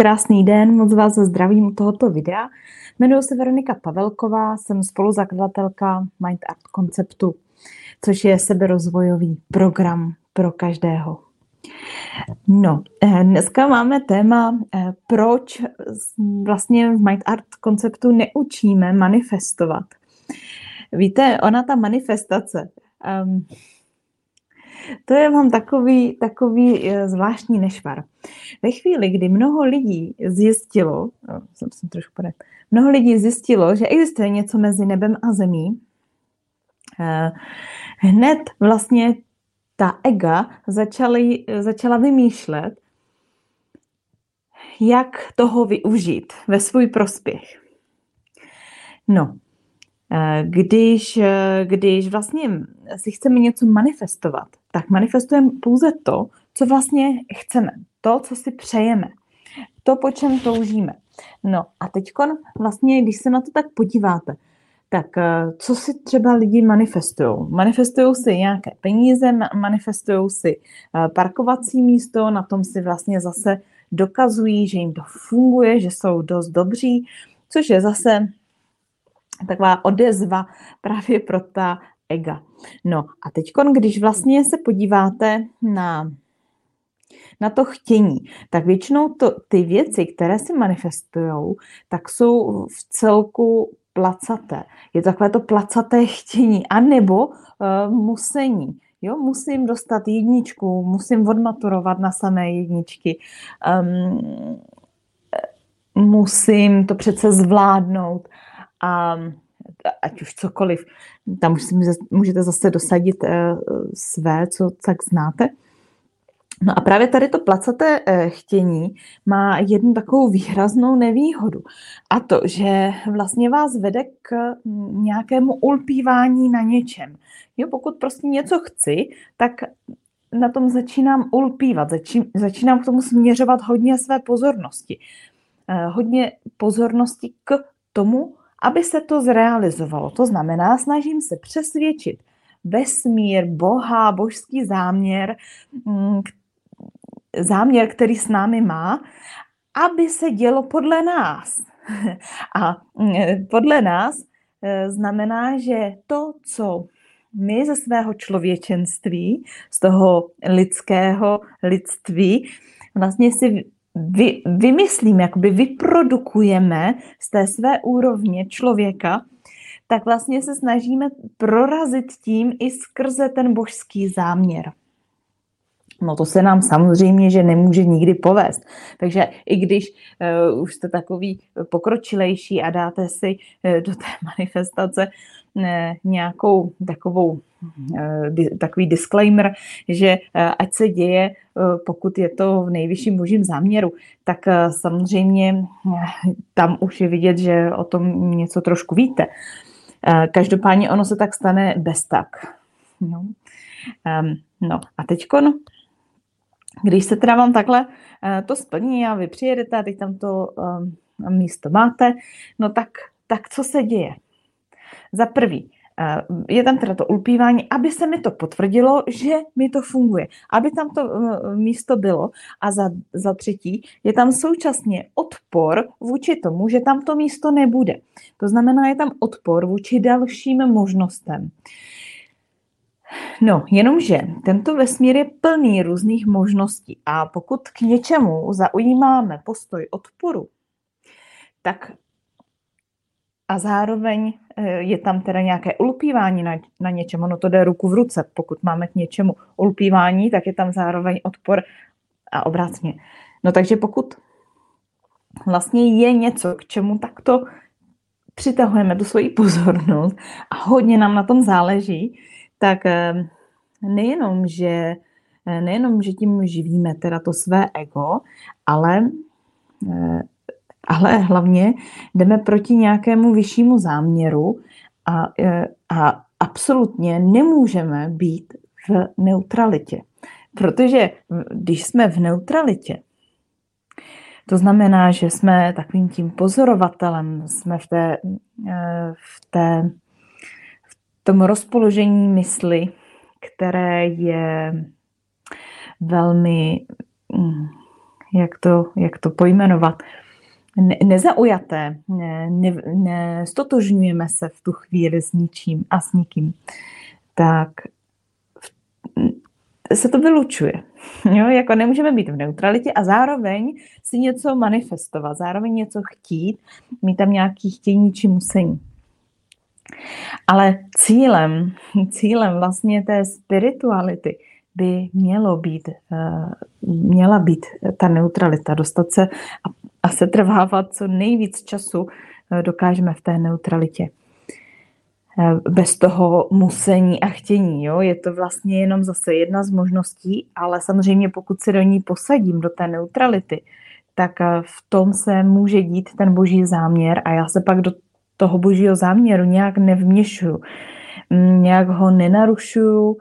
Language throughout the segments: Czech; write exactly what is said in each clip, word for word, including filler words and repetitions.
Krásný den, moc vás zdravím u tohoto videa. Jmenuji se Veronika Pavelková, jsem spoluzakladatelka Mind Art Conceptu, což je seberozvojový program pro každého. No, dneska máme téma, proč vlastně v Mind Art Conceptu neučíme manifestovat. Víte, ona ta manifestace... Um, To je vám takový, takový zvláštní nešvar. Ve chvíli, kdy mnoho lidí zjistilo, jsem trošku podle, mnoho lidí zjistilo, že existuje něco mezi nebem a zemí, hned vlastně ta ega začaly, začala vymýšlet, jak toho využít ve svůj prospěch. No, Když, když vlastně si chceme něco manifestovat, tak manifestujeme pouze to, co vlastně chceme, to, co si přejeme, to, po čem toužíme. No a teďkon vlastně, když se na to tak podíváte, tak co si třeba lidi manifestují? Manifestují si nějaké peníze, manifestují si parkovací místo, na tom si vlastně zase dokazují, že jim to funguje, že jsou dost dobří, což je zase... taková odezva právě pro ta ega. No a teď, když vlastně se podíváte na, na to chtění, tak většinou to, ty věci, které se manifestujou, tak jsou v celku placaté. Je to takové to placaté chtění, anebo uh, musení. Jo, musím dostat jedničku, musím odmaturovat na samé jedničky, um, musím to přece zvládnout, a ať už cokoliv, tam už si můžete zase dosadit své, co tak znáte. No a právě tady to placaté chtění má jednu takovou výraznou nevýhodu. A to, že vlastně vás vede k nějakému ulpívání na něčem. Jo, pokud prostě něco chci, tak na tom začínám ulpívat, začínám k tomu směřovat hodně své pozornosti. Hodně pozornosti k tomu, aby se to zrealizovalo. To znamená, snažím se přesvědčit vesmír, Boha, božský záměr, záměr, který s námi má, aby se dělo podle nás. A podle nás znamená, že to, co my ze svého člověčenství, z toho lidského lidství, vlastně si Vy, vymyslíme, jakoby vyprodukujeme z té své úrovně člověka, tak vlastně se snažíme prorazit tím i skrze ten božský záměr. No to se nám samozřejmě, že nemůže nikdy povést. Takže i když uh, už jste takový pokročilejší a dáte si uh, do té manifestace uh, nějakou takovou, uh, di- takový disclaimer, že uh, ať se děje, uh, pokud je to v nejvyšším božím záměru, tak uh, samozřejmě uh, tam už je vidět, že o tom něco trošku víte. Uh, každopádně ono se tak stane bez tak. No, um, no. a teďko... No. Když se teda vám takhle to splní a vy přijedete a teď tam to místo máte, no tak, tak co se děje? Za prvý, je tam teda to ulpívání, aby se mi to potvrdilo, že mi to funguje, aby tam to místo bylo. A za, za třetí, je tam současně odpor vůči tomu, že tam to místo nebude. To znamená, je tam odpor vůči dalším možnostem. No, jenomže tento vesmír je plný různých možností a pokud k něčemu zaujímáme postoj odporu, tak a zároveň je tam teda nějaké ulpívání na, na něčem, ono to jde ruku v ruce, pokud máme k něčemu ulpívání, tak je tam zároveň odpor a obrácně. No takže pokud vlastně je něco, k čemu takto přitahujeme tu svoji pozornost a hodně nám na tom záleží, tak nejenom, že, nejenom, že tím živíme teda to své ego, ale, ale hlavně jdeme proti nějakému vyššímu záměru a, a absolutně nemůžeme být v neutralitě. Protože když jsme v neutralitě, to znamená, že jsme takovým tím pozorovatelem, jsme v té... V té tomu rozpoložení mysli, které je velmi jak to, jak to pojmenovat, ne, nezaujaté, ne, ne, ne, stotožňujeme se v tu chvíli s ničím a s nikým, tak se to vylučuje. Jo? Jako nemůžeme být v neutralitě a zároveň si něco manifestovat, zároveň něco chtít, mít tam nějaký chtění či musení. Ale cílem, cílem vlastně té spirituality by mělo být, měla být ta neutralita, dostat se a setrvávat co nejvíc času dokážeme v té neutralitě. Bez toho musení a chtění. Jo? Je to vlastně jenom zase jedna z možností, ale samozřejmě pokud se do ní posadím, do té neutrality, tak v tom se může dít ten boží záměr a já se pak do toho božího záměru nějak nevměšuju, nějak ho nenarušuju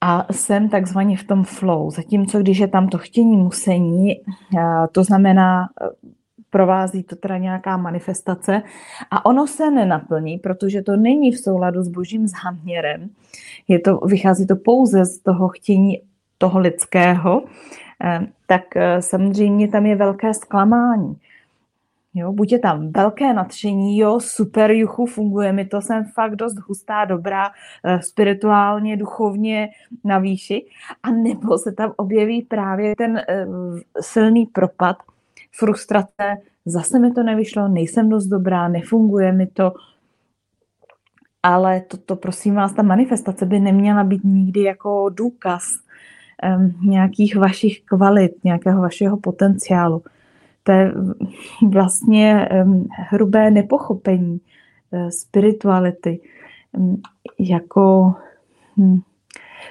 a jsem takzvaně v tom flow. Zatímco, když je tam to chtění, musení, to znamená, provází to teda nějaká manifestace a ono se nenaplní, protože to není v souladu s božím záměrem. Je to, vychází to pouze z toho chtění toho lidského, tak samozřejmě tam je velké zklamání. Jo, buď je tam velké nadšení, jo, super, juchu, funguje mi to, jsem fakt dost hustá, dobrá, spirituálně, duchovně na výši, a nebo se tam objeví právě ten silný propad, frustrace, zase mi to nevyšlo, nejsem dost dobrá, nefunguje mi to, ale toto, prosím vás, ta manifestace by neměla být nikdy jako důkaz um, nějakých vašich kvalit, nějakého vašeho potenciálu. To je vlastně um, hrubé nepochopení uh, spirituality um, jako um,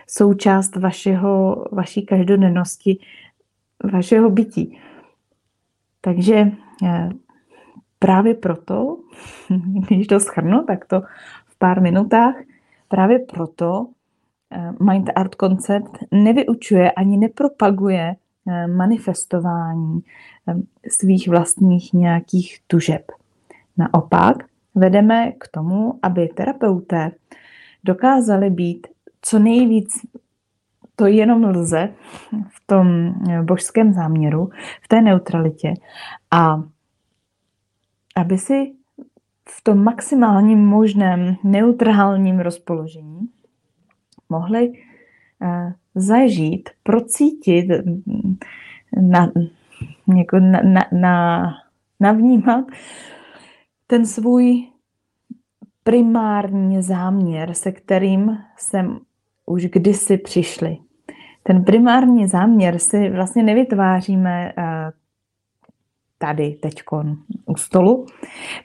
součást vašeho, vaší každodennosti, vašeho bytí. Takže právě proto, když to shrnu, tak to v pár minutách, právě proto Mind Art Concept nevyučuje ani nepropaguje manifestování svých vlastních nějakých tužeb. Naopak vedeme k tomu, aby terapeuté dokázali být co nejvíc, to jenom lze v tom božském záměru, v té neutralitě. A aby si v tom maximálním možném neutrálním rozpoložení mohli zažít, procítit, na, jako na, na, na, navnímat ten svůj primární záměr, se kterým jsem už kdysi přišli. Ten primární záměr si vlastně nevytváříme tady, teďkon, u stolu.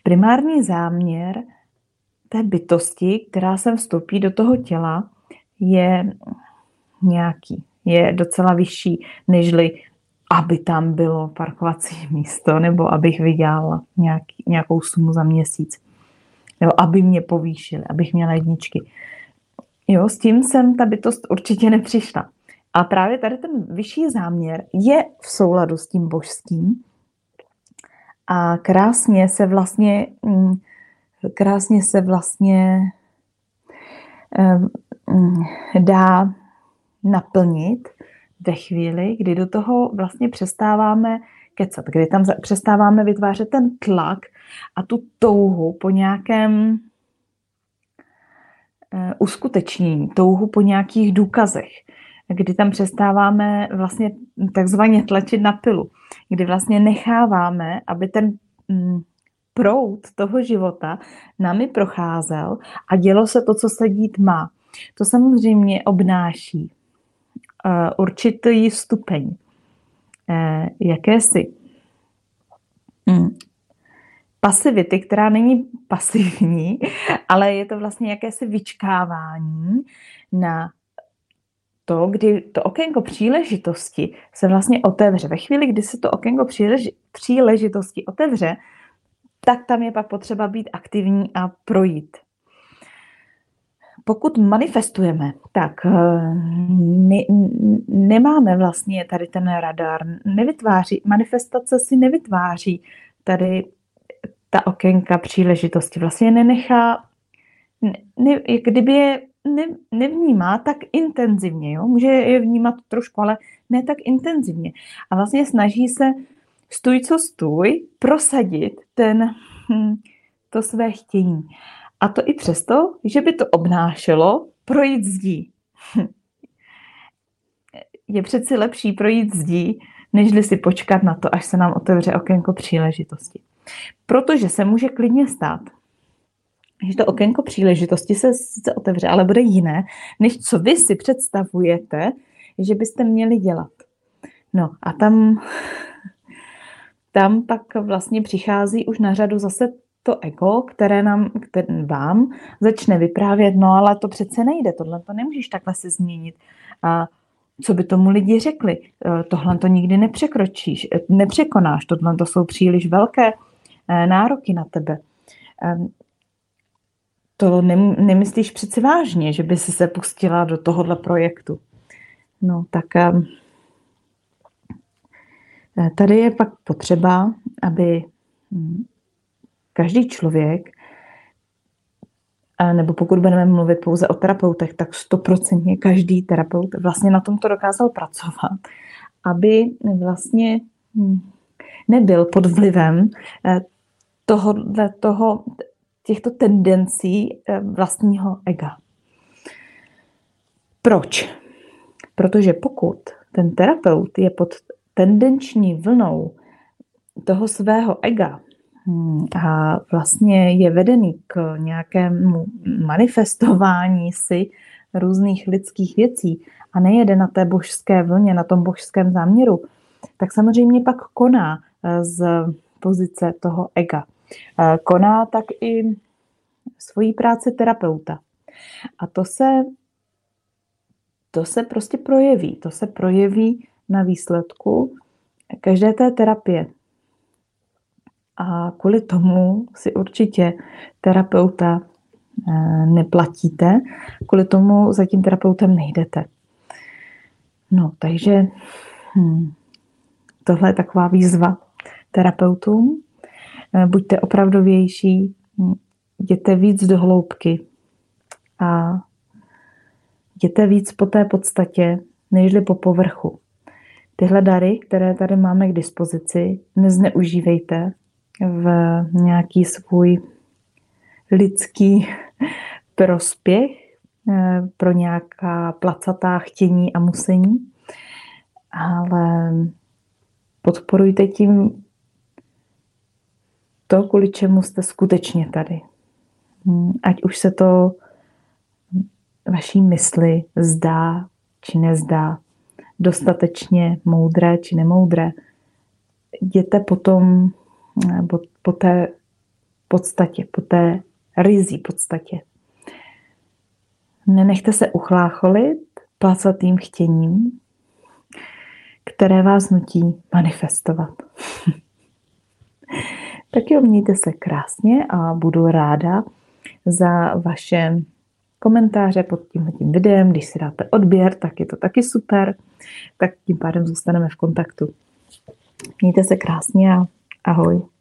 Primární záměr té bytosti, která sem vstoupí do toho těla, je nějaký, je docela vyšší, nežli aby tam bylo parkovací místo, nebo abych vydělala nějaký, nějakou sumu za měsíc, nebo aby mě povýšili, abych měla jedničky. Jo, s tím jsem ta bytost určitě nepřišla. A právě tady ten vyšší záměr je v souladu s tím božským a krásně se vlastně krásně se vlastně dá naplnit ve chvíli, kdy do toho vlastně přestáváme kecat, kdy tam přestáváme vytvářet ten tlak a tu touhu po nějakém uskutečnění, touhu po nějakých důkazech, kdy tam přestáváme vlastně takzvaně tlačit na pilu, kdy vlastně necháváme, aby ten proud toho života námi procházel a dělo se to, co se dít má. To samozřejmě obnáší určitý stupeň jakési pasivity, která není pasivní, ale je to vlastně jakési vyčkávání na to, kdy to okénko příležitosti se vlastně otevře. Ve chvíli, kdy se to okénko příležitosti otevře, tak tam je pak potřeba být aktivní a projít. Pokud manifestujeme, tak ne, nemáme vlastně tady ten radar, nevytváří, manifestace si nevytváří tady ta okénka příležitosti, vlastně nenechá, ne, ne, kdyby je ne, nevnímá tak intenzivně, jo? Může je vnímat trošku, ale ne tak intenzivně. A vlastně snaží se stůj co stůj prosadit ten, to své chtění. A to i přesto, že by to obnášelo projít zdí. Je přeci lepší projít zdí, nežli si počkat na to, až se nám otevře okénko příležitosti. Protože se může klidně stát, že to okénko příležitosti se, se otevře, ale bude jiné, než co vy si představujete, že byste měli dělat. No a tam, tam pak vlastně přichází už na řadu zase to ego, které nám, které vám začne vyprávět, no ale to přece nejde, tohle to nemůžeš takhle se změnit. A co by tomu lidi řekli? Tohle to nikdy nepřekročíš, nepřekonáš, tohle to jsou příliš velké nároky na tebe. To nemyslíš přeci vážně, že by si se pustila do tohohle projektu. No tak tady je pak potřeba, aby každý člověk, nebo pokud budeme mluvit pouze o terapeutech, tak stoprocentně každý terapeut vlastně na tomto dokázal pracovat, aby vlastně nebyl pod vlivem tohohle toho, těchto tendencí vlastního ega. Proč? Protože pokud ten terapeut je pod tendenční vlnou toho svého ega a vlastně je vedený k nějakému manifestování si různých lidských věcí a nejede na té božské vlně, na tom božském záměru, tak samozřejmě pak koná z pozice toho ega. Koná tak i svoji práci terapeuta. A to se, to se prostě projeví. To se projeví na výsledku každé té terapie. A kvůli tomu si určitě terapeuta neplatíte, kvůli tomu za tím terapeutem nejdete. No, takže hm, tohle je taková výzva terapeutům. Buďte opravdovější, jděte víc do hloubky a jděte víc po té podstatě, nežli po povrchu. Tyhle dary, které tady máme k dispozici, nezneužívejte v nějaký svůj lidský prospěch pro nějaká placatá chtění a musení, ale podporujte tím to, kvůli čemu jste skutečně tady. Ať už se to vaší mysli zdá či nezdá, dostatečně moudré či nemoudré, jděte potom po, po té podstatě, po té ryzí podstatě. Nenechte se uchlácholit placatým chtěním, které vás nutí manifestovat. Tak jo, mějte se krásně a budu ráda za vaše komentáře pod tímhletím videem. Když si dáte odběr, tak je to taky super. Tak tím pádem zůstaneme v kontaktu. Mějte se krásně a ahoj.